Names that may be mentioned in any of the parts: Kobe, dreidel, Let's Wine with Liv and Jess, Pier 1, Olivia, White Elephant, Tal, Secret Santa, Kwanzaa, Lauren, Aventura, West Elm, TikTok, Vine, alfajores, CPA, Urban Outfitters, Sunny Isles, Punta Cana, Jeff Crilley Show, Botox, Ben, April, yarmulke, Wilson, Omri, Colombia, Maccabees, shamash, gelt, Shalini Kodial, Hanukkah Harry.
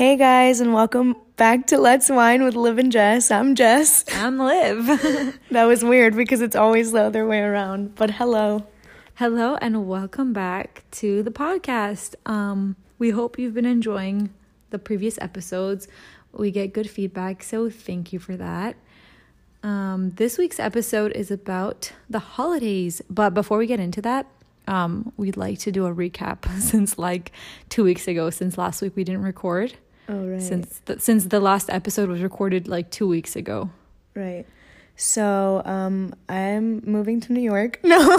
Hey guys, and welcome back to Let's Wine with Liv and Jess. I'm Jess. I'm Liv. That was weird because it's always the other way around, but hello. Hello and welcome back to the podcast. We hope you've been enjoying the previous episodes. We get good feedback, so thank you for that. This week's episode is about the holidays, but before we get into that, we'd like to do a recap since like 2 weeks ago, since last week we didn't record. Oh, right. Since the last episode was recorded like 2 weeks ago. Right. So, I'm moving to New York. No.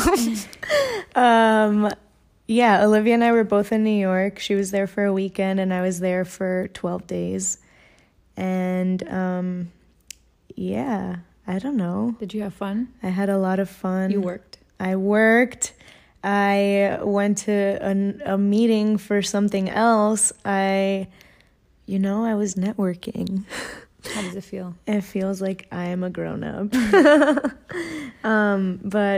Yeah, Olivia and I were both in New York. She was there for a weekend and I was there for 12 days. And, yeah, I don't know. Did you have fun? I had a lot of fun. You worked? I worked. I went to a meeting for something else. I was networking. How does it feel? It feels like I am a grown-up. But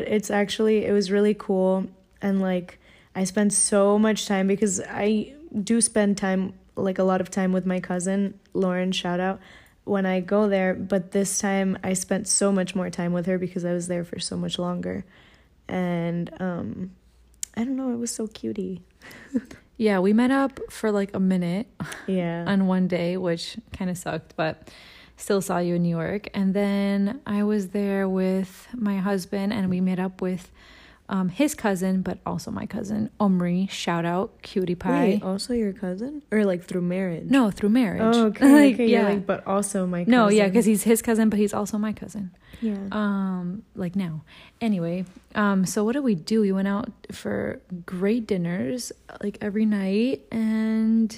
it was really cool. And, like, I spent so much time because I do spend time, like, a lot of time with my cousin, Lauren, shout out, when I go there. But this time I spent so much more time with her because I was there for so much longer. And, I don't know, it was so cutie. Yeah, we met up for like a minute on one day, which kind of sucked, but still saw you in New York. And then I was there with my husband and we met up with his cousin, but also my cousin, Omri. Shout out, cutie pie. Wait, also your cousin? Or like through marriage? No, through marriage. Oh, okay. Like, okay, yeah. Like, but also my cousin. No, yeah, because he's his cousin, but he's also my cousin. Yeah. Like now. Anyway, so what did we do? We went out for great dinners, like every night, and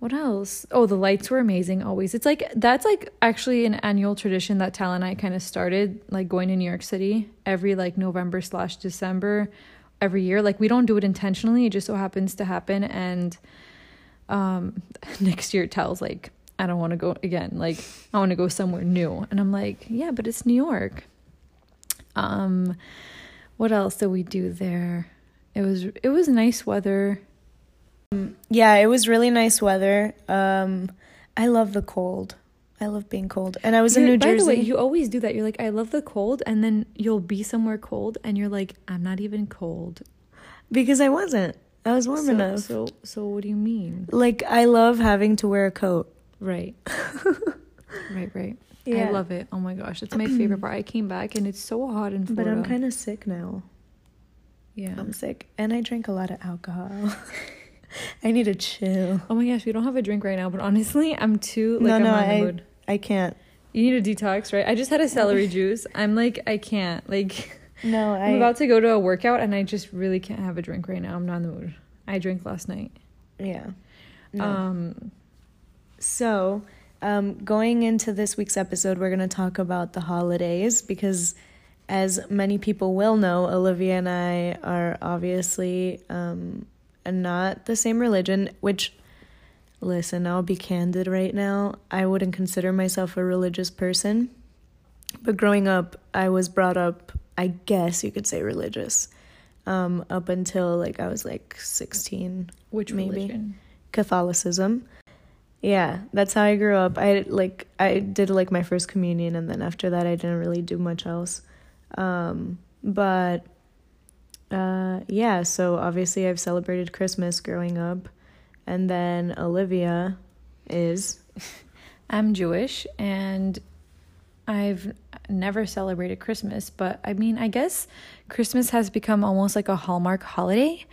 what else? Oh, the lights were amazing always. It's like, that's like actually an annual tradition that Tal and I kind of started, like going to New York City every like November/December every year. Like we don't do it intentionally. It just so happens to happen. And next year Tal's like, I don't want to go again. Like I want to go somewhere new. And I'm like, yeah, but it's New York. What else did we do there? It was nice weather. Yeah, it was really nice weather. I love the cold. I love being cold. And I was in New Jersey. By the way, you always do that. You're like, I love the cold. And then you'll be somewhere cold. And you're like, I'm not even cold. Because I wasn't. I was warm enough. So what do you mean? Like, I love having to wear a coat. Right. Right. Yeah. I love it. Oh, my gosh. It's my favorite part. I came back and it's so hot in Florida. But I'm kind of sick now. Yeah. I'm sick. And I drink a lot of alcohol. I need to chill. Oh my gosh, we don't have a drink right now, but honestly, I'm too, like, mood. I can't. You need a detox, right? I just had a celery juice. I'm like, I can't. Like, no, I'm about to go to a workout, and I just really can't have a drink right now. I'm not in the mood. I drank last night. Yeah. No. So, going into this week's episode, we're going to talk about the holidays, because as many people will know, Olivia and I are obviously, and not the same religion, which, listen, I'll be candid right now. I wouldn't consider myself a religious person. But growing up, I was brought up, I guess you could say religious, up until, like, I was, like, 16. Which maybe. Religion? Catholicism. Yeah, that's how I grew up. I did, like, my first communion, and then after that, I didn't really do much else. But yeah, so obviously I've celebrated Christmas growing up, and then Olivia is... I'm Jewish, and I've never celebrated Christmas, but I mean, I guess Christmas has become almost like a Hallmark holiday,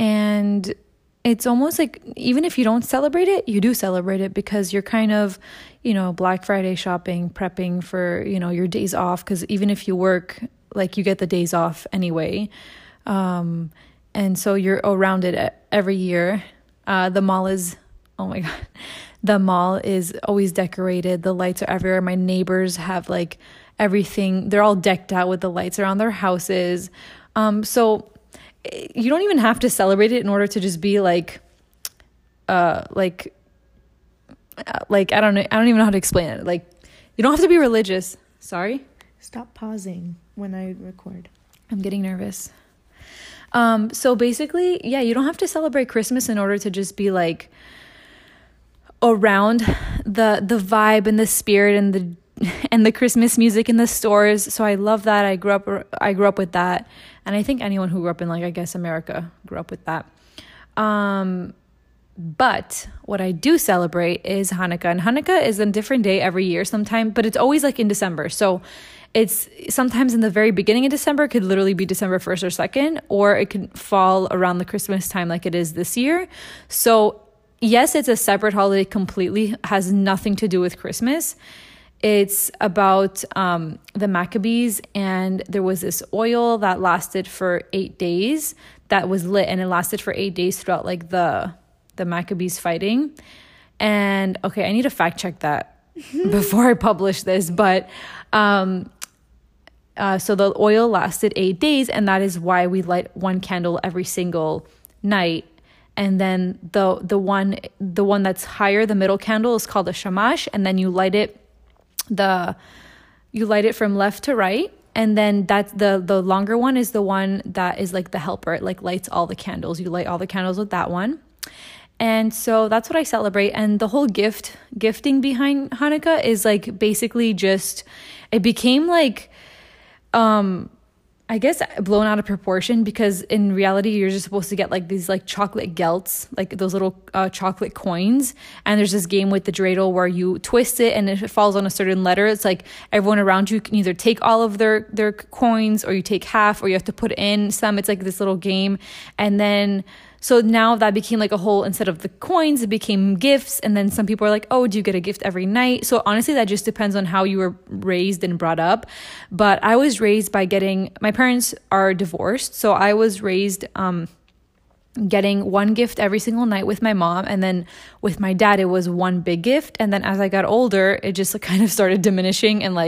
and it's almost like even if you don't celebrate it, you do celebrate it because you're kind of, Black Friday shopping, prepping for, your days off, because even if you work, like, you get the days off anyway. And so you're around it every year. The mall is, oh my God, the mall is always decorated. The lights are everywhere. My neighbors have like everything. They're all decked out with the lights around their houses. So you don't even have to celebrate it in order to just be like, I don't even know how to explain it. Like, you don't have to be religious. Sorry. Stop pausing when I record. I'm getting nervous. So basically, yeah, you don't have to celebrate Christmas in order to just be like, around the vibe and the spirit and the Christmas music in the stores. So I love that. I grew up with that, and I think anyone who grew up in America grew up with that. But what I do celebrate is Hanukkah, and Hanukkah is a different day every year sometime, but it's always in December. So it's sometimes in the very beginning of December. It could literally be December 1st or 2nd, or it could fall around the Christmas time like it is this year. So yes, it's a separate holiday completely, has nothing to do with Christmas. It's about the Maccabees, and there was this oil that lasted for 8 days that was lit, and it lasted for 8 days throughout the Maccabees fighting. And okay, I need to fact check that before I publish this, but so the oil lasted 8 days, and that is why we light one candle every single night. And then the one that's higher, the middle candle, is called a shamash, and then you light it from left to right. And then that's the longer one is the one that is the helper. It lights all the candles. You light all the candles with that one. And so that's what I celebrate. And the whole gifting behind Hanukkah is basically just, it became I guess blown out of proportion, because in reality you're just supposed to get these chocolate gelts, those little chocolate coins, and there's this game with the dreidel where you twist it and it falls on a certain letter. It's everyone around you can either take all of their coins, or you take half, or you have to put in some. It's this little game. And then so now that became a whole, instead of the coins, it became gifts. And then some people are oh, do you get a gift every night? So honestly, that just depends on how you were raised and brought up. But I was raised by my parents are divorced. So I was raised getting one gift every single night with my mom. And then with my dad, it was one big gift. And then as I got older, it just kind of started diminishing, and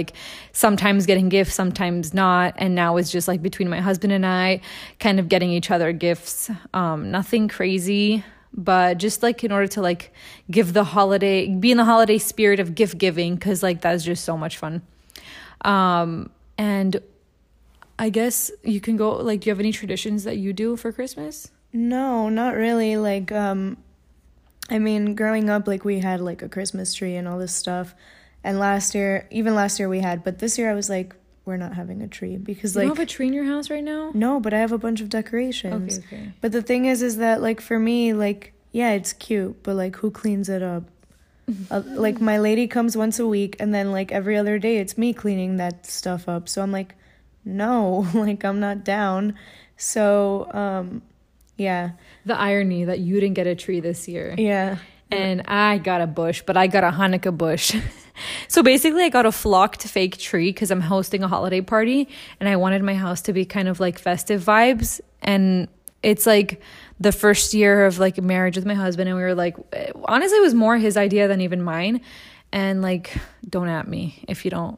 sometimes getting gifts, sometimes not. And now it's just between my husband and I kind of getting each other gifts. Nothing crazy, but just in order to give the holiday, be in the holiday spirit of gift giving, because that's just so much fun. And I guess you can go, do you have any traditions that you do for Christmas? No, not really. Growing up, we had a Christmas tree and all this stuff. And last year we had, but this year I was we're not having a tree, because you don't have a tree in your house right now? No, but I have a bunch of decorations. Okay. But the thing is that for me, yeah, it's cute, but who cleans it up? My lady comes once a week, and then every other day it's me cleaning that stuff up. So I'm no, I'm not down. So yeah. The irony that you didn't get a tree this year. Yeah. And I got a bush, but I got a Hanukkah bush. So basically I got a flocked fake tree because I'm hosting a holiday party, and I wanted my house to be kind of festive vibes. And it's the first year of marriage with my husband, and we were honestly it was more his idea than even mine. And don't at me if you're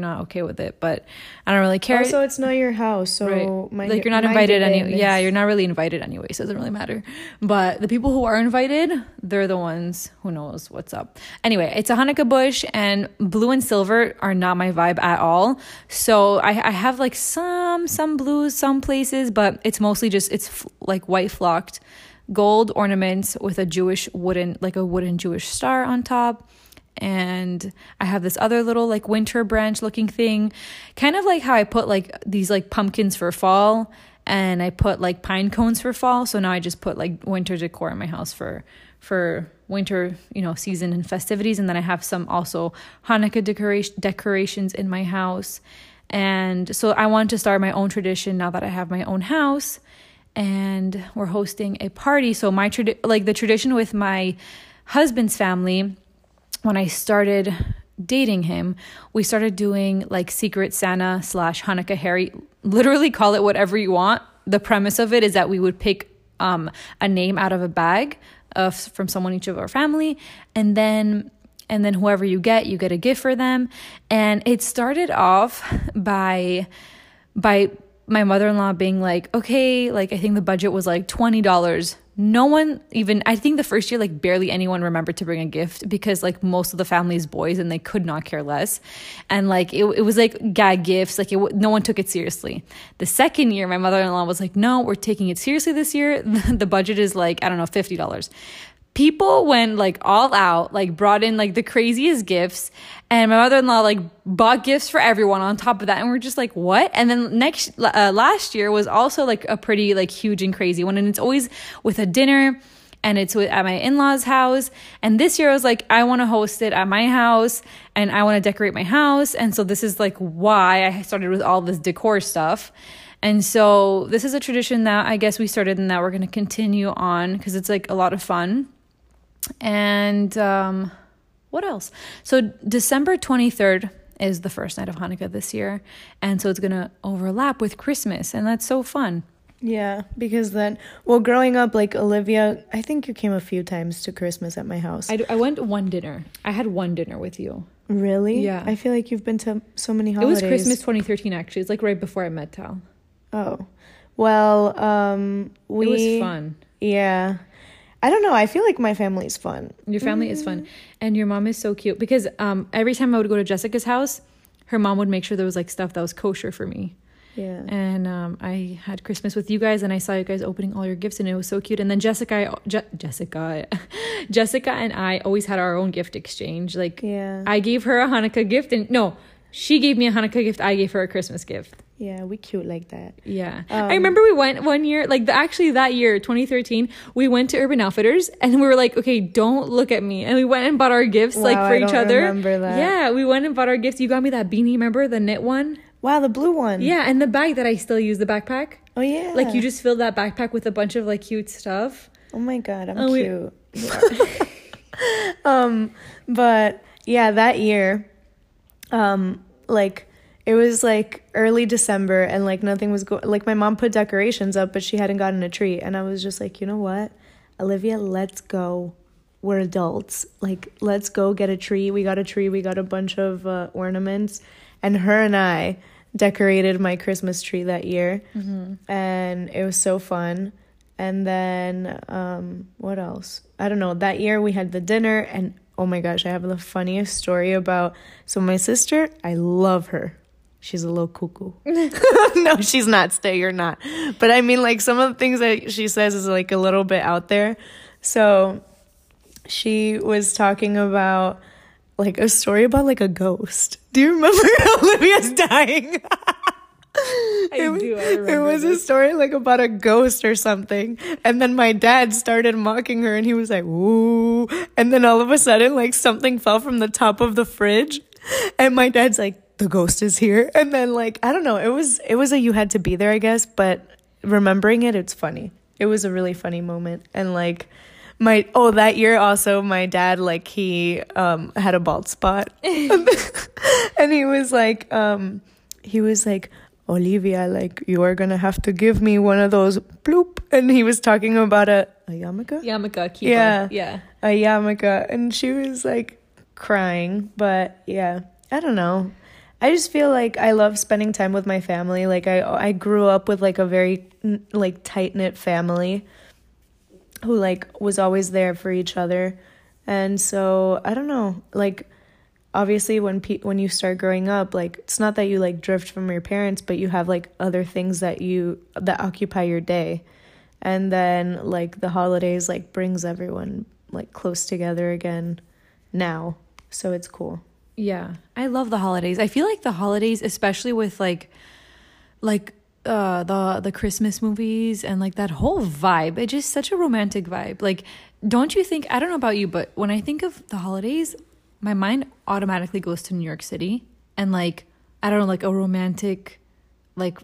not okay with it, but I don't really care. Also, it's not your house, so right. You're not invited anyway. Yeah, you're not really invited anyway, so it doesn't really matter. But the people who are invited, they're the ones who knows what's up. Anyway, it's a Hanukkah bush, and blue and silver are not my vibe at all. So I have some blues, some places, but it's mostly just white flocked gold ornaments with a Jewish wooden Jewish star on top. And I have this other little winter branch looking thing, kind of how I put these pumpkins for fall, and I put pine cones for fall. So now I just put winter decor in my house for winter, season and festivities. And then I have some also Hanukkah decorations in my house. And so I want to start my own tradition now that I have my own house, and we're hosting a party. So my the tradition with my husband's family, when I started dating him, we started doing Secret Santa / Hanukkah Harry. Literally call it whatever you want. The premise of it is that we would pick a name out of a bag from someone each of our family, and then whoever you get a gift for them. And it started off by my mother-in-law being okay, I think the budget was $20. No one even, I think the first year, barely anyone remembered to bring a gift, because most of the family is boys and they could not care less. And it was gag gifts. No one took it seriously. The second year, my mother-in-law was no, we're taking it seriously this year. The budget is I don't know, $50. people went like all out, like brought in like the craziest gifts, and my mother-in-law like bought gifts for everyone on top of that, and we're just like, what? And then last year was also like a pretty like huge and crazy one, and it's always with a dinner, and it's at my in-laws' house. And this year I was like, I want to host it at my house, and I want to decorate my house, and so this is like why I started with all this decor stuff. And so this is a tradition that I guess we started and that we're going to continue on because it's like a lot of fun. And what else? So December 23rd is the first night of Hanukkah this year. And so it's going to overlap with Christmas. And that's so fun. Yeah, because then, well, growing up, like Olivia, I think you came a few times to Christmas at my house. I went one dinner. I had one dinner with you. Really? Yeah. I feel like you've been to so many holidays. It was Christmas 2013, actually. It's like right before I met Tal. Oh, well, it was fun. Yeah. I don't know. I feel like my family's fun. Your family is fun. And your mom is so cute because every time I would go to Jessica's house, her mom would make sure there was like stuff that was kosher for me. Yeah. And I had Christmas with you guys, and I saw you guys opening all your gifts, and it was so cute. And then Jessica and I always had our own gift exchange. Like, yeah. I gave her a Hanukkah gift, and no, she gave me a Hanukkah gift. I gave her a Christmas gift. Yeah, we cute like that. Yeah. I remember we went one year, like actually that year, 2013, we went to Urban Outfitters and we were like, okay, don't look at me. And we went and bought our gifts for each other. I remember that. Yeah, we went and bought our gifts. You got me that beanie, remember? The knit one. Wow, the blue one. Yeah, and the bag that I still use, the backpack. Oh, yeah. Like you just filled that backpack with a bunch of like cute stuff. Oh my God, I'm cute. But yeah, that year, it was like early December and like nothing was going, like my mom put decorations up, but she hadn't gotten a tree. And I was just like, you know what, Olivia, let's go. We're adults. Like, let's go get a tree. We got a tree. We got a bunch of ornaments. And her and I decorated my Christmas tree that year. Mm-hmm. And it was so fun. And then what else? I don't know. That year we had the dinner and oh my gosh, I have the funniest story about. So my sister, I love her. She's a little cuckoo. No, she's not. Stay or not. But I mean, like, some of the things that she says is, like, a little bit out there. So she was talking about, like, a story about, like, a ghost. Do you remember Olivia's dying? I remember it was a story, like, about a ghost or something. And then my dad started mocking her, and he was like, ooh. And then all of a sudden, like, something fell from the top of the fridge. And my dad's like, the ghost is here. And then, like, I don't know, it was a you had to be there, I guess, but remembering it's funny. It was a really funny moment. And like that year also my dad, like, he had a bald spot and he was like Olivia, like, you are gonna have to give me one of those bloop. And he was talking about a yarmulke keeper. Yeah a yarmulke, and she was like crying. But yeah, I don't know, I just feel like I love spending time with my family. Like, I grew up with, like, a very, like, tight-knit family who, like, was always there for each other. And so, I don't know, like, obviously when you start growing up, like, it's not that you, like, drift from your parents, but you have, like, other things that occupy your day. And then, like, the holidays, like, brings everyone, like, close together again now. So it's cool. Yeah, I love the holidays. I feel like the holidays, especially with like the Christmas movies and like that whole vibe, it's just such a romantic vibe. Like, don't you think, I don't know about you, but when I think of the holidays, my mind automatically goes to New York City and, like, I don't know, like a romantic, like,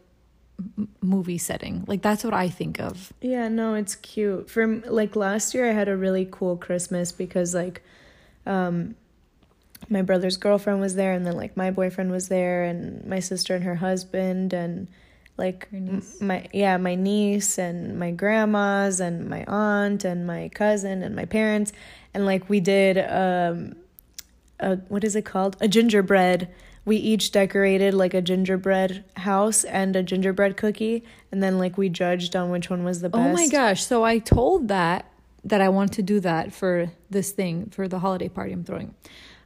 movie setting. Like, that's what I think of. Yeah, no, it's cute. From, like, last year I had a really cool Christmas because, like, my brother's girlfriend was there, and then, like, my boyfriend was there, and my sister and her husband, and, like, my niece and my grandmas and my aunt and my cousin and my parents. And, like, we did what is it called? A gingerbread. We each decorated, like, a gingerbread house and a gingerbread cookie, and then, like, we judged on which one was the best. Oh my gosh. So I told that I want to do that for this thing, for the holiday party I'm throwing.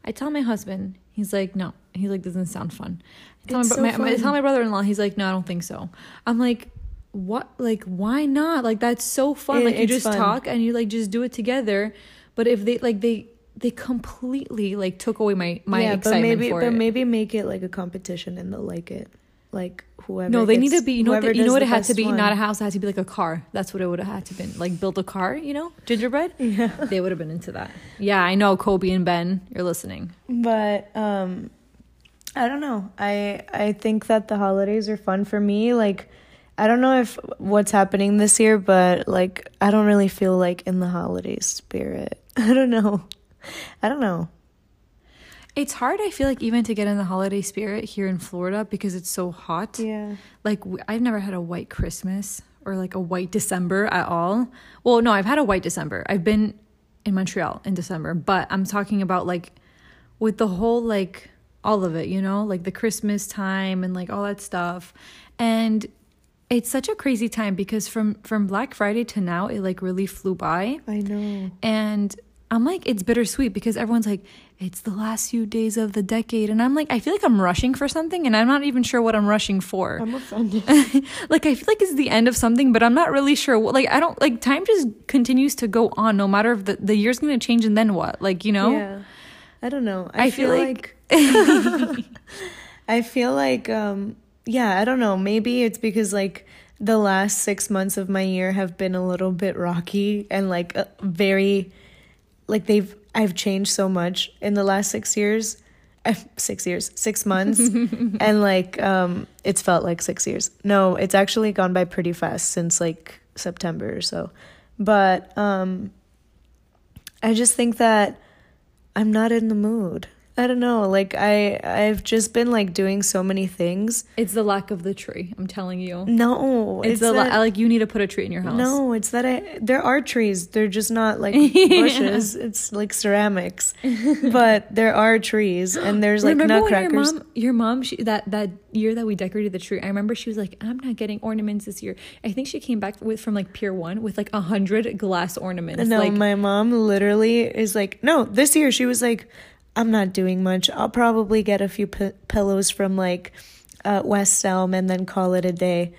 I tell my husband, he's like, no. He's like, doesn't sound fun. I tell my brother-in-law, he's like, no, I don't think so. I'm like, what? Like, why not? Like, that's so fun. Like, you just talk and you, like, just do it together. But if they like they completely like took away my excitement for it. But maybe make it like a competition and they'll like it. Like whoever. No, they gets, need to be. You know what it had to be. One. Not a house. It had to be like a car. That's what it would have had to been. Like build a car. You know, gingerbread. Yeah, they would have been into that. Yeah, I know. Kobe and Ben, you're listening. But I don't know. I think that the holidays are fun for me. Like, I don't know if what's happening this year, but like I don't really feel like in the holiday spirit. I don't know. It's hard, I feel like, even to get in the holiday spirit here in Florida because it's so hot. Yeah. Like, I've never had a white Christmas or, like, a white December at all. Well, no, I've had a white December. I've been in Montreal in December. But I'm talking about, like, with the whole, like, all of it, you know? Like, the Christmas time and, like, all that stuff. And it's such a crazy time because from Black Friday to now, it, like, really flew by. I know. And I'm like, it's bittersweet because everyone's like, it's the last few days of the decade. And I'm like, I feel like I'm rushing for something and I'm not even sure what I'm rushing for. I'm offended. Like, I feel like it's the end of something, but I'm not really sure. Like, I don't, like, time just continues to go on no matter if the year's going to change and then what? Like, you know? Yeah. I don't know. I feel like I feel like, yeah, I don't know. Maybe it's because, like, the last 6 months of my year have been a little bit rocky and, like, very... Like, I've changed so much in the last 6 months. And, like, it's felt like 6 years. No, it's actually gone by pretty fast since, like, September or so. But I just think that I'm not in the mood. I don't know. Like, I've just been, like, doing so many things. It's the lack of the tree, I'm telling you. No. It's like, you need to put a tree in your house. No, it's that there are trees. They're just not, like, bushes. Yeah. It's, like, ceramics. But there are trees, and there's, like, nutcrackers. Your mom, she, that year that we decorated the tree, I remember she was like, I'm not getting ornaments this year. I think she came back from, like, Pier 1 with, like, 100 glass ornaments. No, like, my mom literally is like, no, this year she was like, I'm not doing much. I'll probably get a few pillows from, like, West Elm and then call it a day.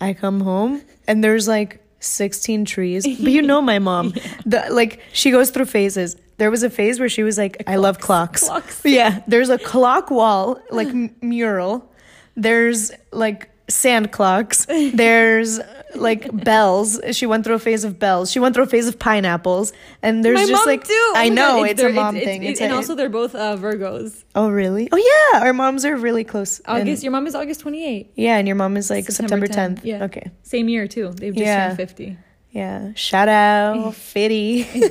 I come home and there's, like, 16 trees. But you know my mom. Yeah. She goes through phases. There was a phase where she was like, I love clocks. Yeah, there's a clock wall, like, mural. There's, like, sand clocks. There's, like, bells. She went through a phase of bells. She went through a phase of pineapples. And there's my just, like, too. I know, God, it's a mom thing. Also, they're both Virgos. Oh, really? Oh, yeah. Our moms are really close. Your mom is August 28th. Yeah, and your mom is, like, September 10th. Yeah. Okay. Same year, too. They've just turned 50. Yeah. Shout out. 50.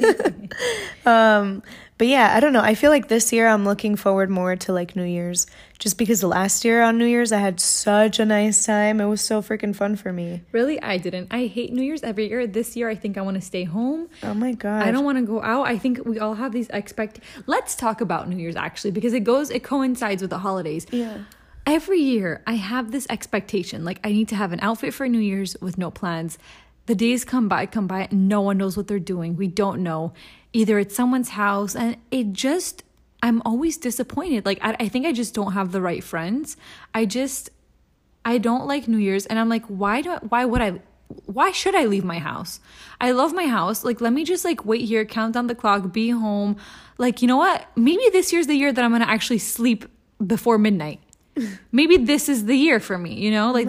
But yeah, I don't know. I feel like this year I'm looking forward more to, like, New Year's. Just because last year on New Year's I had such a nice time. It was so freaking fun for me. Really? I didn't. I hate New Year's every year. This year I think I want to stay home. Oh my God. I don't want to go out. I think we all have these Let's talk about New Year's actually because it coincides with the holidays. Yeah. Every year I have this expectation. Like, I need to have an outfit for New Year's with no plans. The days come by, and no one knows what they're doing. We don't know. Either it's someone's house, and I'm always disappointed. Like, I think I just don't have the right friends. I don't like New Year's, and I'm like, why should I leave my house? I love my house. Like, let me just, like, wait here, count down the clock, be home. Like, you know what? Maybe this year's the year that I'm going to actually sleep before midnight. Maybe this is the year for me, you know, like,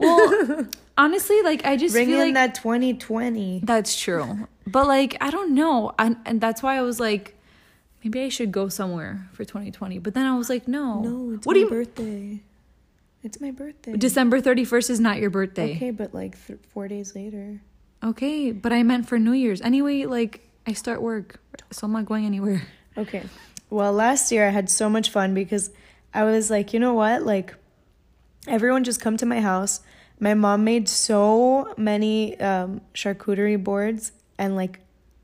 well, honestly, like, I just feel like that 2020. That's true. But, like, I don't know. And that's why I was like, maybe I should go somewhere for 2020. But then I was like, no, it's my birthday. It's my birthday. December 31st is not your birthday. Okay. But, like, 4 days later. Okay. But I meant for New Year's anyway. Like, I start work, so I'm not going anywhere. Okay. Well, last year I had so much fun because I was like, you know what? Like, everyone just come to my house. My mom made so many charcuterie boards, and, like,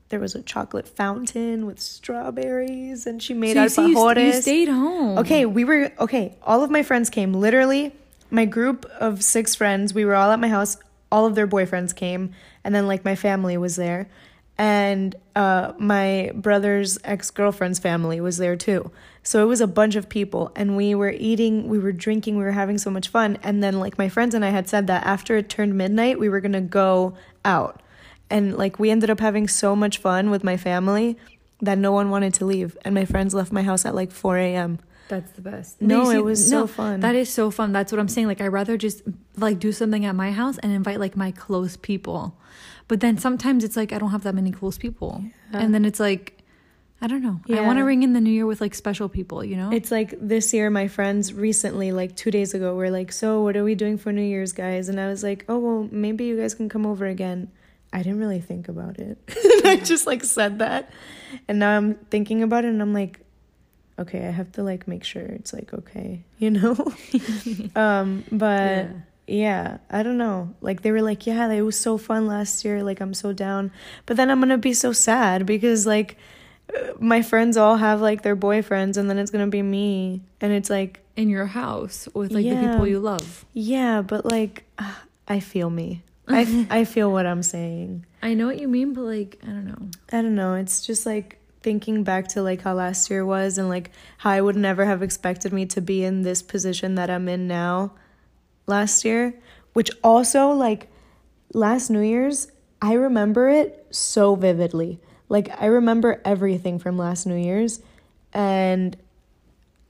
there was a chocolate fountain with strawberries, and she made alfajores. You stayed home. Okay, all of my friends came. Literally, my group of 6 friends, we were all at my house. All of their boyfriends came, and then, like, my family was there. And my brother's ex-girlfriend's family was there too. So it was a bunch of people, and we were eating, we were drinking, we were having so much fun. And then, like, my friends and I had said that after it turned midnight, we were going to go out. And like we ended up having so much fun with my family that no one wanted to leave. And my friends left my house at like 4 a.m. That's the best. No, it was so fun. That is so fun. That's what I'm saying. Like, I'd rather just like do something at my house and invite like my close people. But then sometimes it's like I don't have that many close people. Yeah. And then it's like, I don't know. Yeah. I want to ring in the new year with like special people, you know? It's like this year, my friends recently, like 2 days ago, were like, so what are we doing for New Year's, guys? And I was like, oh, well, maybe you guys can come over again. I didn't really think about it. I just like said that. And now I'm thinking about it and I'm like, okay, I have to like make sure it's like okay, you know? But yeah, I don't know. Like they were like, yeah, it was so fun last year. Like I'm so down. But then I'm going to be so sad because like my friends all have like their boyfriends and then it's going to be me. And it's like. In your house with like the people you love. Yeah, but like I feel me. I feel what I'm saying. I know what you mean, but like, I don't know. I don't know. It's just like thinking back to like how last year was and like how I would never have expected me to be in this position that I'm in now last year, which also like last New Year's, I remember it so vividly. Like I remember everything from last New Year's and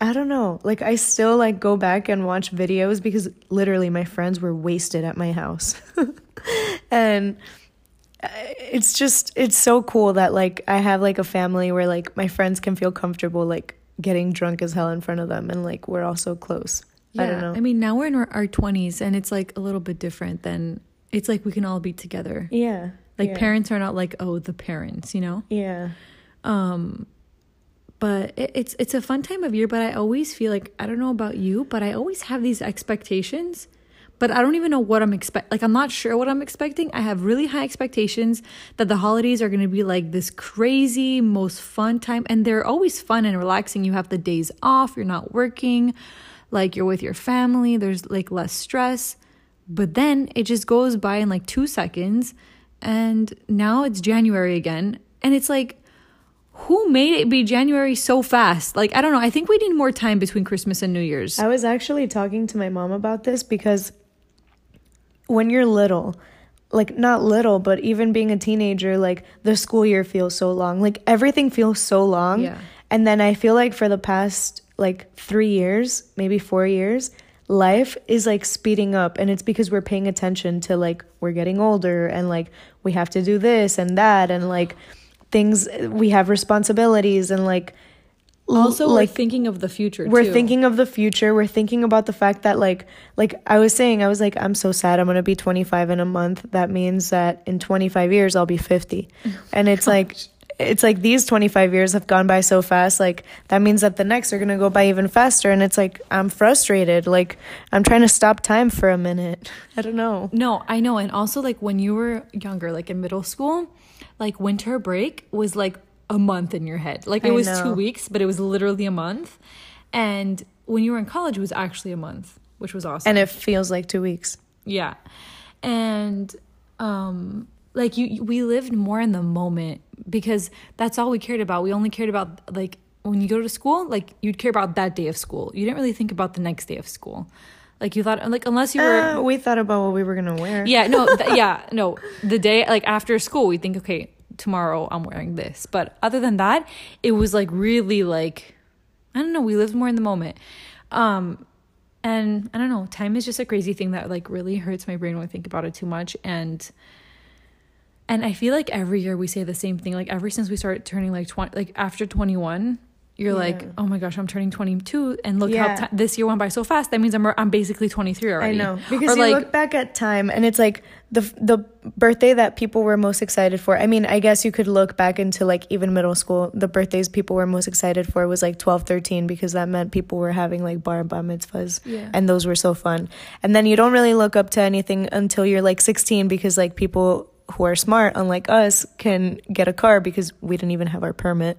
I don't know. Like I still like go back and watch videos because literally my friends were wasted at my house. And it's just, it's so cool that like I have like a family where like my friends can feel comfortable like getting drunk as hell in front of them and like we're all so close. Yeah. I don't know. I mean, now we're in our 20s and it's like a little bit different than, it's like we can all be together. Yeah. Like parents are not like, oh, the parents, you know? Yeah. But it's a fun time of year, but I always feel like, I don't know about you, but I always have these expectations, but I don't even know what I'm expecting. Like, I'm not sure what I'm expecting. I have really high expectations that the holidays are going to be like this crazy, most fun time. And they're always fun and relaxing. You have the days off. You're not working. Like, you're with your family. There's like less stress. But then it just goes by in like 2 seconds. And now it's January again. And it's like, who made it be January so fast? Like, I don't know. I think we need more time between Christmas and New Year's. I was actually talking to my mom about this because when you're little, like not little, but even being a teenager, like the school year feels so long. Like everything feels so long. Yeah. And then I feel like for the past like 3 years, maybe 4 years, life is like speeding up and it's because we're paying attention to like we're getting older and like we have to do this and that and like things, we have responsibilities and like also like thinking of the future. We're thinking of the future. We're thinking about the fact that like I was saying, I was like, I'm so sad. I'm going to be 25 in a month. That means that in 25 years, I'll be 50. And it's like, these 25 years have gone by so fast. Like that means that the next are going to go by even faster. And it's like, I'm frustrated. Like I'm trying to stop time for a minute. I don't know. No, I know. And also like when you were younger, like in middle school, like winter break was like a month in your head. Like it was 2 weeks, but it was literally a month. And when you were in college, it was actually a month, which was awesome. And it feels like 2 weeks. Yeah. And like we lived more in the moment because that's all we cared about. We only cared about like when you go to school, like you'd care about that day of school. You didn't really think about the next day of school. Like you thought, like unless you were, we thought about what we were gonna wear. Yeah, no, the day like after school, we think, okay, tomorrow I'm wearing this. But other than that, it was like really like, I don't know. We lived more in the moment, and I don't know. Time is just a crazy thing that like really hurts my brain when I think about it too much. And I feel like every year we say the same thing. Like ever since we started turning like 20, like after 21. You're like, oh my gosh, I'm turning 22, and look how this year went by so fast. That means I'm basically 23 already. I know, because or you like, look back at time, and it's like the birthday that people were most excited for. I mean, I guess you could look back into like even middle school. The birthdays people were most excited for was like 12, 13, because that meant people were having like bar and bat mitzvahs, and those were so fun. And then you don't really look up to anything until you're like 16, because like people who are smart, unlike us, can get a car because we didn't even have our permit.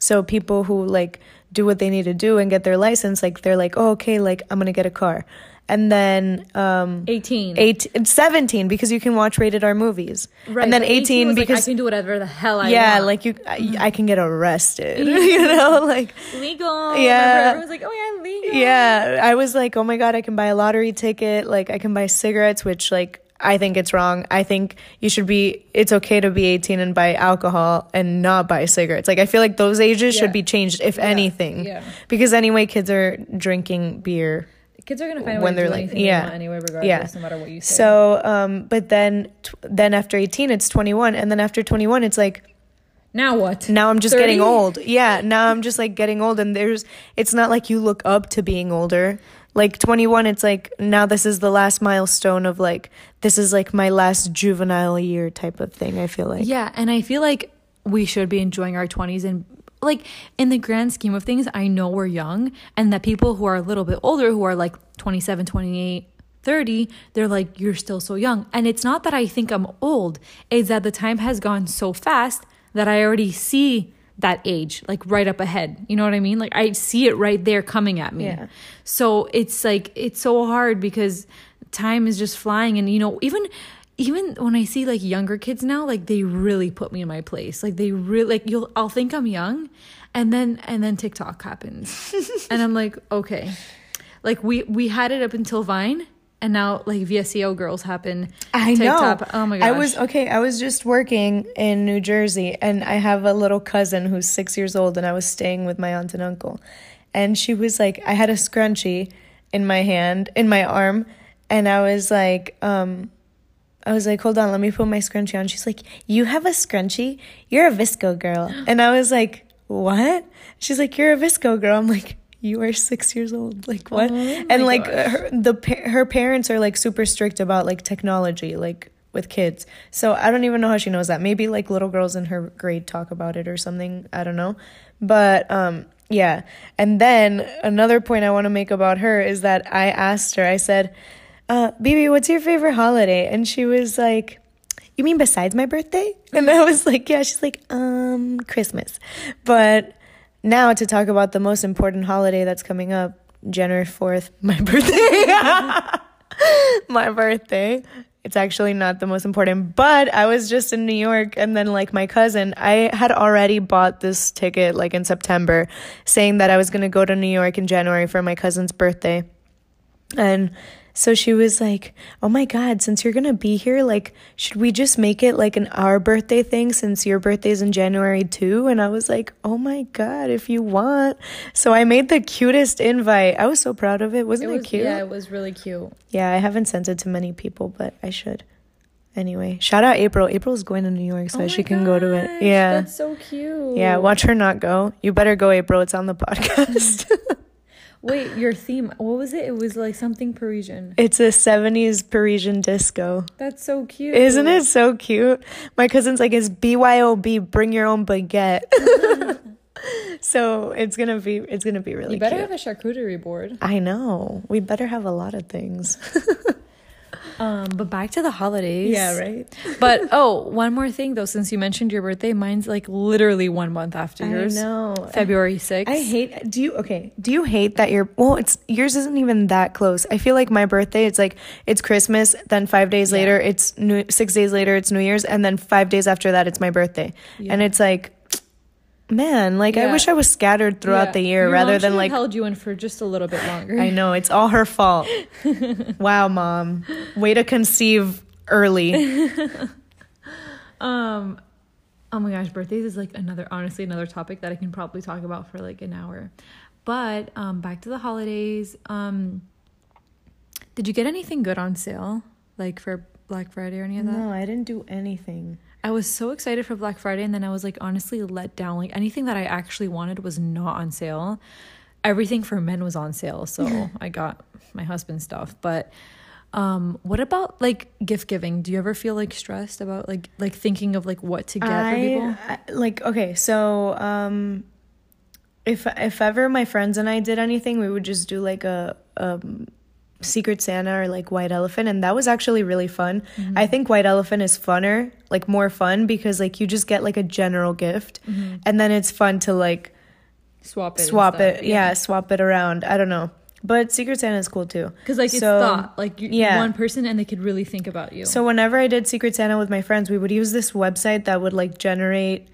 So people who like do what they need to do and get their license, like they're like, oh, okay, like I'm going to get a car. And then 17, because you can watch rated R movies. Right, and then 18 because like, I can do whatever the hell I want. Yeah, like I can get arrested, you know, like legal. Yeah. Everyone was like, oh yeah, legal. Yeah. I was like, oh my God, I can buy a lottery ticket. Like I can buy cigarettes, which like I think it's wrong. I think you should be, it's okay to be 18 and buy alcohol and not buy cigarettes. Like, I feel like those ages should be changed, if anything. Yeah. Because anyway, kids are drinking beer. Kids are going to find a way to do anything they want anyway, regardless, no matter what you say. So, but then after 18, it's 21. And then after 21, it's like, now what? Now I'm just 30? Getting old. Yeah, now I'm just, like, getting old. And it's not like you look up to being older. Like, 21, it's like, now this is the last milestone of, like, this is, like, my last juvenile year type of thing, I feel like. Yeah, and I feel like we should be enjoying our 20s. And, like, in the grand scheme of things, I know we're young. And that people who are a little bit older, who are, like, 27, 28, 30, they're like, you're still so young. And it's not that I think I'm old. It's that the time has gone so fast that I already see that age, like, right up ahead. You know what I mean? Like, I see it right there coming at me. Yeah. So it's like, it's so hard because time is just flying. And, you know, even when I see, like, younger kids now, like, they really put me in my place. Like, they really, like, I'll think I'm young, and then TikTok happens. And I'm like, okay. Like, we had it up until Vine. And now, like, VSCO girls happen. I TikTok. Know. Oh, my gosh. I was just working in New Jersey, and I have a little cousin who's 6 years old, and I was staying with my aunt and uncle. And she was like, I had a scrunchie in my arm, and I was like, hold on, let me put my scrunchie on. She's like, you have a scrunchie? You're a VSCO girl. And I was like, what? She's like, you're a VSCO girl. I'm like, you are 6 years old. Like, what? Oh, and, like, her parents are, like, super strict about, like, technology, like, with kids. So I don't even know how she knows that. Maybe, like, little girls in her grade talk about it or something. I don't know. But, yeah. And then another point I want to make about her is that I asked her, I said, Bibi, what's your favorite holiday? And she was like, you mean besides my birthday? And I was like, yeah. She's like, Christmas. But now to talk about the most important holiday that's coming up, January 4th, my birthday. My birthday. It's actually not the most important, but I was just in New York, and then, like, my cousin, I had already bought this ticket, like, in September, saying that I was going to go to New York in January for my cousin's birthday. And so she was like, oh my God, since you're going to be here, like, should we just make it like an our birthday thing since your birthday's in January too? And I was like, oh my God, if you want. So I made the cutest invite. I was so proud of it. Wasn't it cute? Yeah, it was really cute. Yeah, I haven't sent it to many people, but I should. Anyway, shout out April. April's going to New York, so she can go to it. Yeah. That's so cute. Yeah, watch her not go. You better go, April. It's on the podcast. Wait, your theme, what was it? It was like something Parisian. It's a 70s Parisian disco. That's so cute. Isn't it so cute? My cousin's like, it's BYOB, bring your own baguette. So it's gonna be really cute. You better have a charcuterie board. I know. We better have a lot of things. But back to the holidays. Yeah, right. But one more thing though, since you mentioned your birthday, mine's like literally 1 month after yours. I know. February 6th. I hate. Do you hate that your it's yours isn't even that close? I feel like my birthday, it's like it's Christmas, then 5 days later it's 6 days later it's New Year's, and then 5 days after that it's my birthday. Yeah. And it's like, man, like, I wish I was scattered throughout the year. Your rather mom than like held you in for just a little bit longer. I know, it's all her fault. Wow, mom, way to conceive early. Oh my gosh, birthdays is like another topic that I can probably talk about for like an hour. But back to the holidays. Did you get anything good on sale, like for Black Friday or any of that? No, I didn't do anything. I was so excited for Black Friday, and then I was like honestly let down. Like anything that I actually wanted was not on sale. Everything for men was on sale, so I got my husband's stuff. But what about like gift giving? Do you ever feel like stressed about like thinking of like what to get for people? If ever my friends and I did anything, we would just do like a Secret Santa or like White Elephant, and that was actually really fun. Mm-hmm. I think White Elephant is funner, like more fun, because like you just get like a general gift, mm-hmm. and then it's fun to like swap it swap it around. I don't know, but Secret Santa is cool too, because like it's thought, like you're one person and they could really think about you. So whenever I did Secret Santa with my friends, we would use this website that would like generate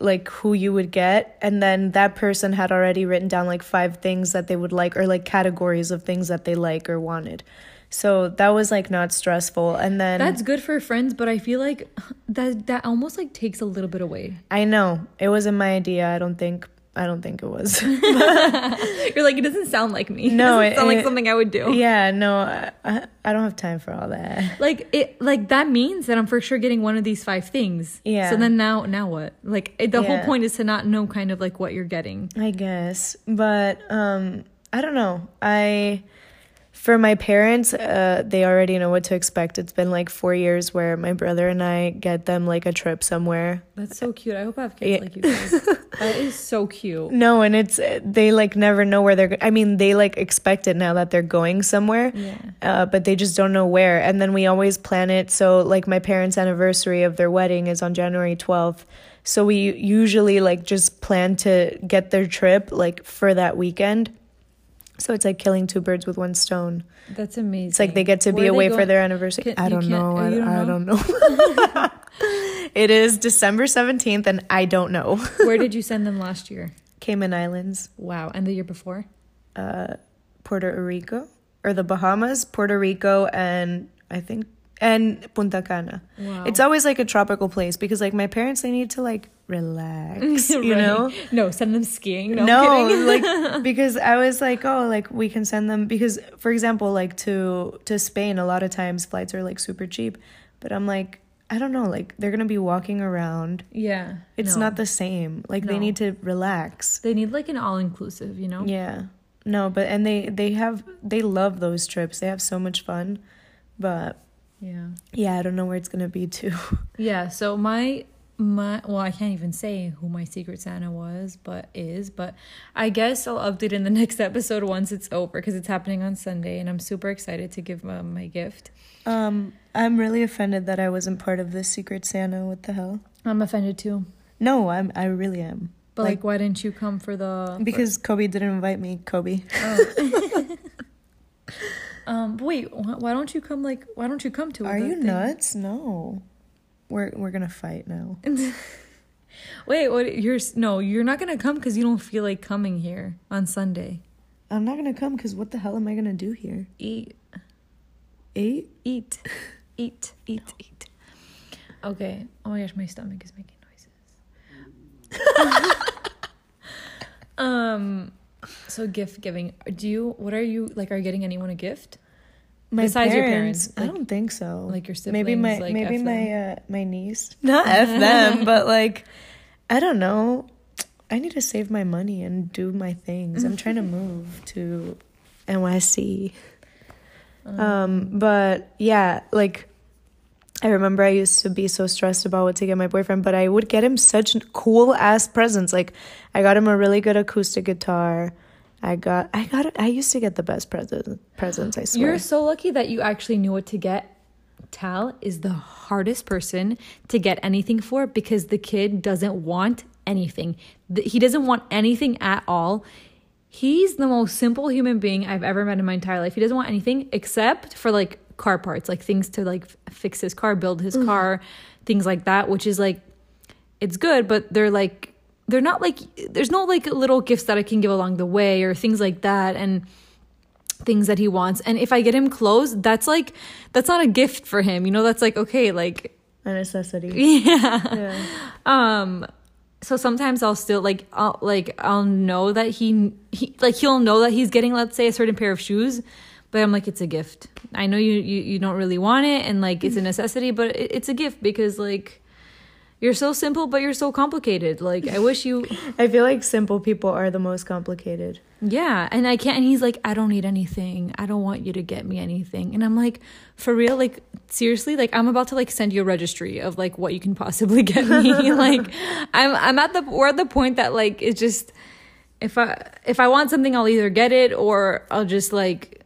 like who you would get, and then that person had already written down like 5 things that they would like, or like categories of things that they like or wanted. So that was like not stressful. And then that's good for friends, but I feel like that almost like takes a little bit away. I know. It wasn't my idea. I don't think it was. You're like, it doesn't sound like me. No, it doesn't sound like something I would do. Yeah, no, I don't have time for all that. Like that means that I'm for sure getting one of these 5 things. Yeah. So then now what? Like the whole point is to not know kind of like what you're getting, I guess. But I don't know. For my parents, they already know what to expect. It's been like 4 years where my brother and I get them like a trip somewhere. That's so cute. I hope I have kids like you guys. That is so cute. No, and they like never know where they're they like expect it now that they're going somewhere. Yeah. But they just don't know where. And then we always plan it. So like my parents' anniversary of their wedding is on January 12th. So we usually like just plan to get their trip like for that weekend. So it's like killing 2 birds with 1 stone. That's amazing. It's like they get to be away for their anniversary. I don't know. It is December 17th and I don't know. Where did you send them last year? Cayman Islands. Wow. And the year before? Puerto Rico or the Bahamas, Puerto Rico, and Punta Cana. Wow. It's always like a tropical place because like my parents, they need to like relax, you right. know? No, send them skiing. No, like because I was like, oh, like we can send them because for example, like to Spain, a lot of times flights are like super cheap, but I'm like, I don't know, like they're going to be walking around. Yeah. It's not the same. Like they need to relax. They need like an all-inclusive, you know? Yeah. No, but and they love those trips. They have so much fun. But yeah, I don't know where it's going to be too. Yeah, so my well, I can't even say who my Secret Santa was, but I guess I'll update in the next episode once it's over because it's happening on Sunday and I'm super excited to give my gift. I'm really offended that I wasn't part of this Secret Santa. What the hell? I'm offended too. No, I really am. But like why didn't you come for the... Because Kobe didn't invite me, Kobe. Oh. Wait, why don't you come to it? Are you nuts? No. We're going to fight now. Wait, you're not going to come cuz you don't feel like coming here on Sunday. I'm not going to come cuz what the hell am I going to do here? Eat. Okay. Oh my gosh, my stomach is making noises. So gift giving. What are you like? Are you getting anyone a gift? Besides your parents, like, I don't think so. Like your siblings, my niece. Not F them, but like I don't know. I need to save my money and do my things. I'm trying to move to NYC. But yeah, like I remember I used to be so stressed about what to get my boyfriend, but I would get him such cool ass presents. Like I got him a really good acoustic guitar. I used to get the best presents, I swear. You're so lucky that you actually knew what to get. Tal is the hardest person to get anything for because the kid doesn't want anything. He doesn't want anything at all. He's the most simple human being I've ever met in my entire life. He doesn't want anything except for like car parts, like things to like fix his car, build his car, things like that, which is like, it's good, but they're not like, there's no like little gifts that I can give along the way or things like that and things that he wants. And if I get him clothes, that's not a gift for him, you know, that's like, okay, like a necessity. Yeah. So sometimes I'll still I'll know that he'll know that he's getting, let's say, a certain pair of shoes. But I'm like, it's a gift. I know you don't really want it and like it's a necessity, but it's a gift because like you're so simple, but you're so complicated. Like I wish you... I feel like simple people are the most complicated. Yeah. And I can't... And he's like, I don't need anything. I don't want you to get me anything. And I'm like, for real? Like seriously? Like I'm about to like send you a registry of like what you can possibly get me. Like we're at the point that like it's just... If I want something, I'll either get it or I'll just like...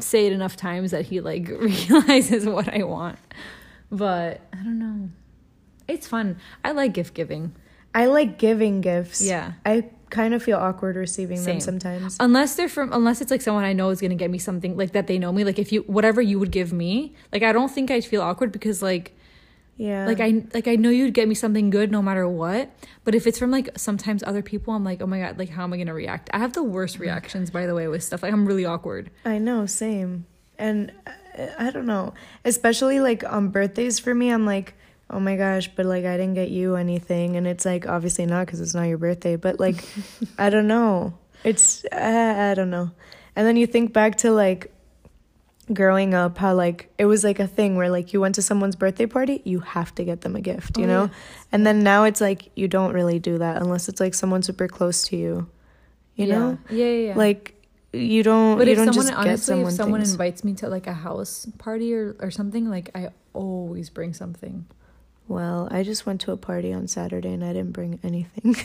say it enough times that he like realizes what I want. But I don't know, it's fun. I like gift giving. I like giving gifts. Yeah, I kind of feel awkward receiving them sometimes, unless it's like someone I know is gonna get me something, like that they know me, like if you whatever you would give me, like I don't think I'd feel awkward because like yeah, like I know you'd get me something good no matter what. But if it's from like sometimes other people, I'm like, oh my god, like how am I gonna react? I have the worst reactions, by the way, with stuff. Like I'm really awkward. I know, same. And I don't know, especially like on birthdays for me, I'm like, oh my gosh, but like I didn't get you anything. And it's like, obviously not, because it's not your birthday, but like, I don't know. It's, I don't know. And then you think back to like growing up, how like it was like a thing where like you went to someone's birthday party, you have to get them a gift, you know? Yeah. And then now it's like, you don't really do that unless it's like someone super close to you, you know? Yeah. Like, you don't, but you don't just get someone if someone things. Invites me to like a house party or something, like I always bring something. Well, I just went to a party on Saturday and I didn't bring anything.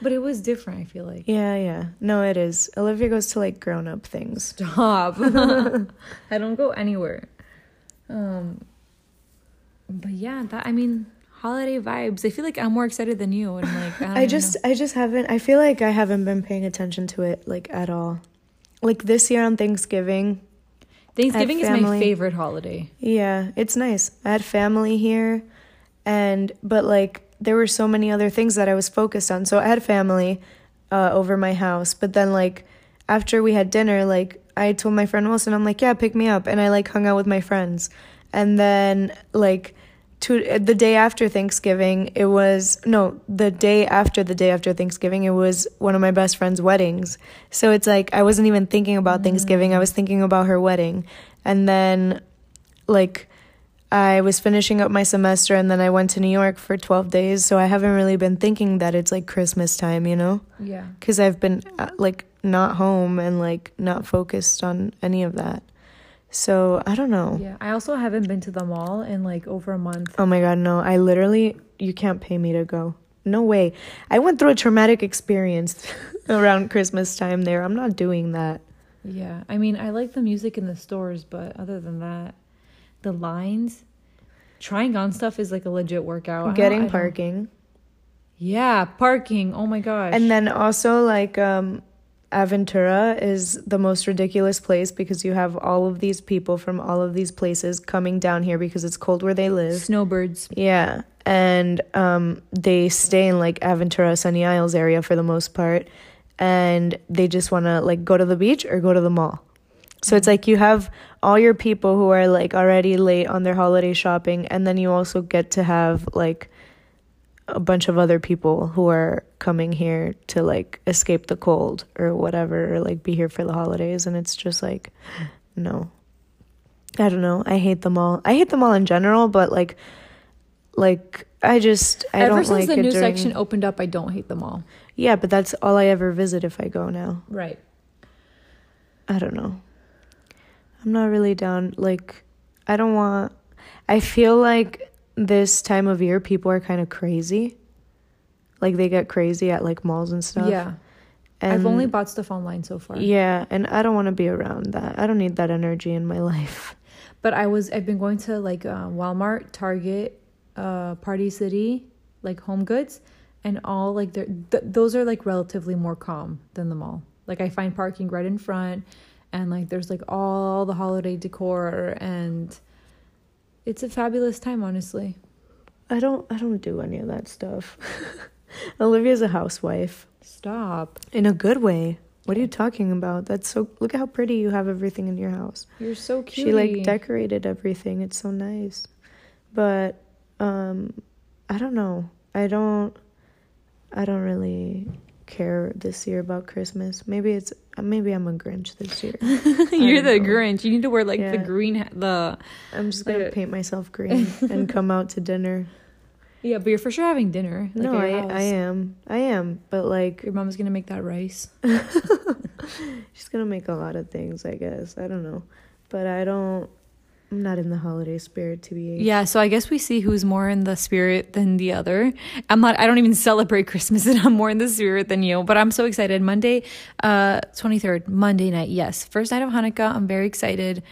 But it was different, I feel like. Yeah. No, it is. Olivia goes to like grown-up things. Stop. I don't go anywhere. But yeah, that, I mean, holiday vibes. I feel like I'm more excited than you, and like I feel like I haven't been paying attention to it like at all. Like this year on Thanksgiving is my favorite holiday. Yeah, it's nice. I had family here, but like there were so many other things that I was focused on. So I had family over my house, but then like after we had dinner, like I told my friend Wilson, I'm like, yeah, pick me up, and I like hung out with my friends, and then like the day after Thanksgiving, it was one of my best friend's weddings. So it's like I wasn't even thinking about Thanksgiving. I was thinking about her wedding. And then like I was finishing up my semester, and then I went to New York for 12 days. So I haven't really been thinking that it's like Christmas time, you know? Yeah. Because I've been like not home and like not focused on any of that. So, I don't know. Yeah, I also haven't been to the mall in, like, over a month. Oh, my God, no. I literally... You can't pay me to go. No way. I went through a traumatic experience around Christmas time there. I'm not doing that. Yeah. I mean, I like the music in the stores, but other than that, the lines... Trying on stuff is, like, a legit workout. Getting parking. Yeah, parking. Oh, my gosh. And then also, like... Aventura is the most ridiculous place because you have all of these people from all of these places coming down here because it's cold where they live. Snowbirds. Yeah. And they stay in like Aventura, Sunny Isles area for the most part. And they just want to like go to the beach or go to the mall. So it's like you have all your people who are like already late on their holiday shopping. And then you also get to have like a bunch of other people who are coming here to like escape the cold or whatever, or like be here for the holidays. And it's just like, no, I don't know. I hate them all. I hate them all in general, but like I don't like it. Ever since the new section opened up, I don't hate them all. Yeah, but that's all I ever visit if I go now. Right. I don't know. I'm not really down. Like, I feel like this time of year people are kind of crazy, like they get crazy at like malls and stuff. Yeah, and I've only bought stuff online so far. Yeah, and I don't want to be around that. I don't need that energy in my life. But I've been going to like Walmart, Target, Party City, like Home Goods, and all like those are like relatively more calm than the mall. Like I find parking right in front, and like there's like all the holiday decor, and it's a fabulous time, honestly. I don't do any of that stuff. Olivia's a housewife. Stop. In a good way. What are you talking about? That's so... Look at how pretty you have everything in your house. You're so cute. She, like, decorated everything. It's so nice. But, I don't know. I don't really care this year about Christmas. Maybe I'm a Grinch this year. You're the Grinch. You need to wear like the green I'm just gonna paint myself green and come out to dinner. Yeah, but you're for sure having dinner. Like, no, I am. But like your mom's gonna make that rice. She's gonna make a lot of things, I guess. I don't know. But I'm not in the holiday spirit to be. Yeah, so I guess we see who's more in the spirit than the other. I don't even celebrate Christmas, and I'm more in the spirit than you, but I'm so excited. Monday, 23rd, Monday night, yes. First night of Hanukkah, I'm very excited.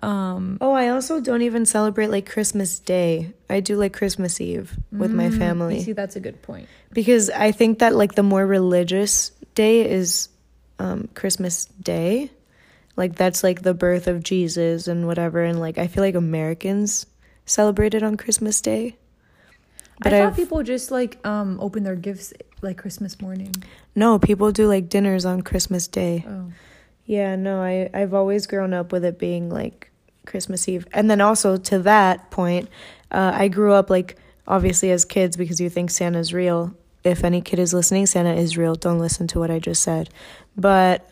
Oh, I also don't even celebrate like Christmas Day. I do like Christmas Eve with my family. You see, that's a good point. Because I think that like the more religious day is Christmas Day. Like, that's, like, the birth of Jesus and whatever. And, like, I feel like Americans celebrate it on Christmas Day. But I thought people just, like, open their gifts, like, Christmas morning. No, people do, like, dinners on Christmas Day. Oh. Yeah, no, I've always grown up with it being like Christmas Eve. And then also to that point, I grew up like obviously as kids, because you think Santa's real. If any kid is listening, Santa is real. Don't listen to what I just said. But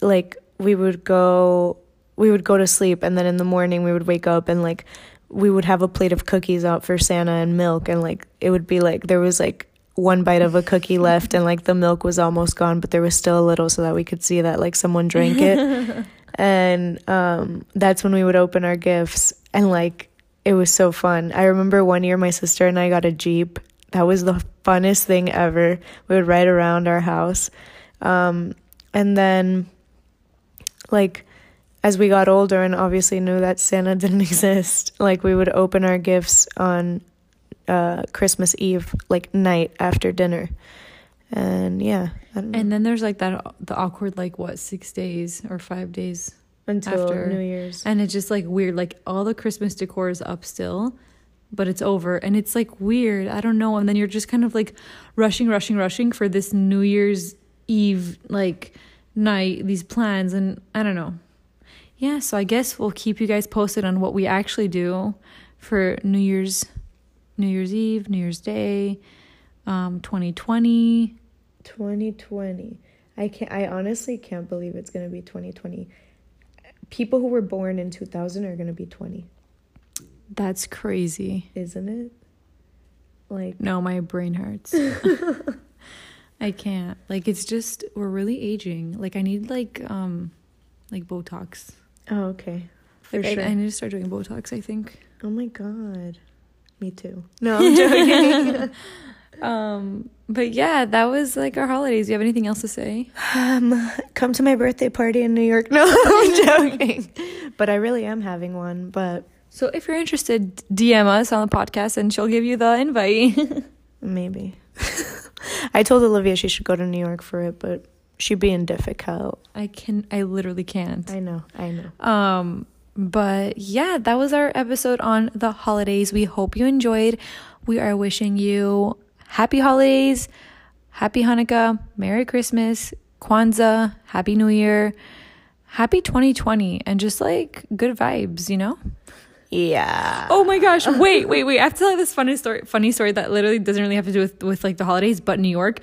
like we would go to sleep, and then in the morning we would wake up and like we would have a plate of cookies out for Santa and milk, and like it would be like there was like one bite of a cookie left and like the milk was almost gone, but there was still a little so that we could see that like someone drank it. And that's when we would open our gifts, and like it was so fun. I remember one year my sister and I got a Jeep. That was the funnest thing ever. We would ride around our house. And then like as we got older and obviously knew that Santa didn't exist, like we would open our gifts on Christmas Eve, like night after dinner. And yeah, I don't know. And then there's like the awkward like what 6 days or 5 days until after New Year's, and it's just like weird, like all the Christmas decor is up still, but it's over, and it's like weird, I don't know. And then you're just kind of like rushing for this New Year's Eve like night, these plans, and I don't know. Yeah, so I guess we'll keep you guys posted on what we actually do for New Year's Eve, New Year's Day, 2020. I honestly can't believe it's going to be 2020. People who were born in 2000 are going to be 20. That's crazy. Isn't it? Like, no, my brain hurts. I can't. Like, it's just, we're really aging. Like, I need like Botox. Oh, okay. For sure. I need to start doing Botox, I think. Oh my God. Me too. No, I'm joking. But yeah, that was like our holidays. Do you have anything else to say? Come to my birthday party in New York. No, I'm joking. But I really am having one. But so if you're interested, DM us on the podcast and she'll give you the invite. Maybe. I told Olivia she should go to New York for it, but she'd be in difficult. I literally can't. I know. But yeah, that was our episode on the holidays. We hope you enjoyed. We are wishing you happy holidays, happy Hanukkah, Merry Christmas, Kwanzaa, Happy New Year, happy 2020, and just like good vibes, you know? Yeah. Oh my gosh. Wait. I have to tell you this funny story that literally doesn't really have to do with like the holidays, but New York.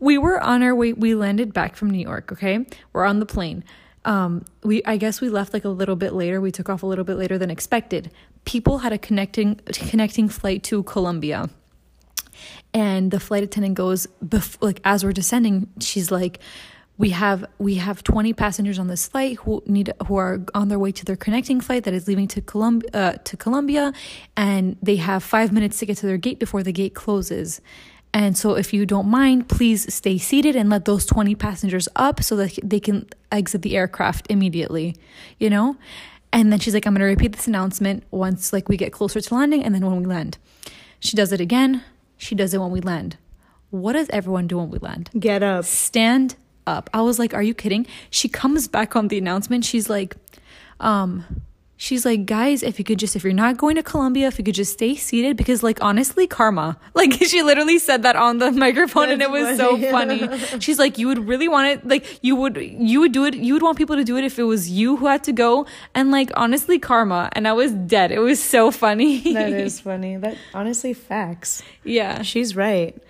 We were on our way. We landed back from New York. Okay. We're on the plane. I guess we left like a little bit later. We took off a little bit later than expected. People had a connecting flight to Colombia, and the flight attendant goes, like as we're descending, she's like, we have 20 passengers on this flight who are on their way to their connecting flight that is leaving to Colombia, and they have 5 minutes to get to their gate before the gate closes. And so if you don't mind, please stay seated and let those 20 passengers up so that they can exit the aircraft immediately, you know? And then she's like, I'm going to repeat this announcement once like we get closer to landing and then when we land. She does it again. She does it when we land. What does everyone do when we land? Get up. Stand up. I was like, are you kidding? She comes back on the announcement. She's like, guys, if you're not going to Colombia, if you could just stay seated, because like, honestly, karma. Like, she literally said that on the microphone. That's and it was funny. So funny. She's like, you would really want it. Like, you would do it. You would want people to do it if it was you who had to go. And like, honestly, karma. And I was dead. It was so funny. That is funny. That honestly facts. Yeah. She's right.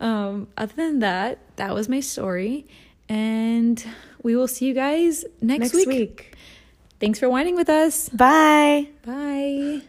Other than that, that was my story. And we will see you guys next week. Thanks for whining with us. Bye. Bye.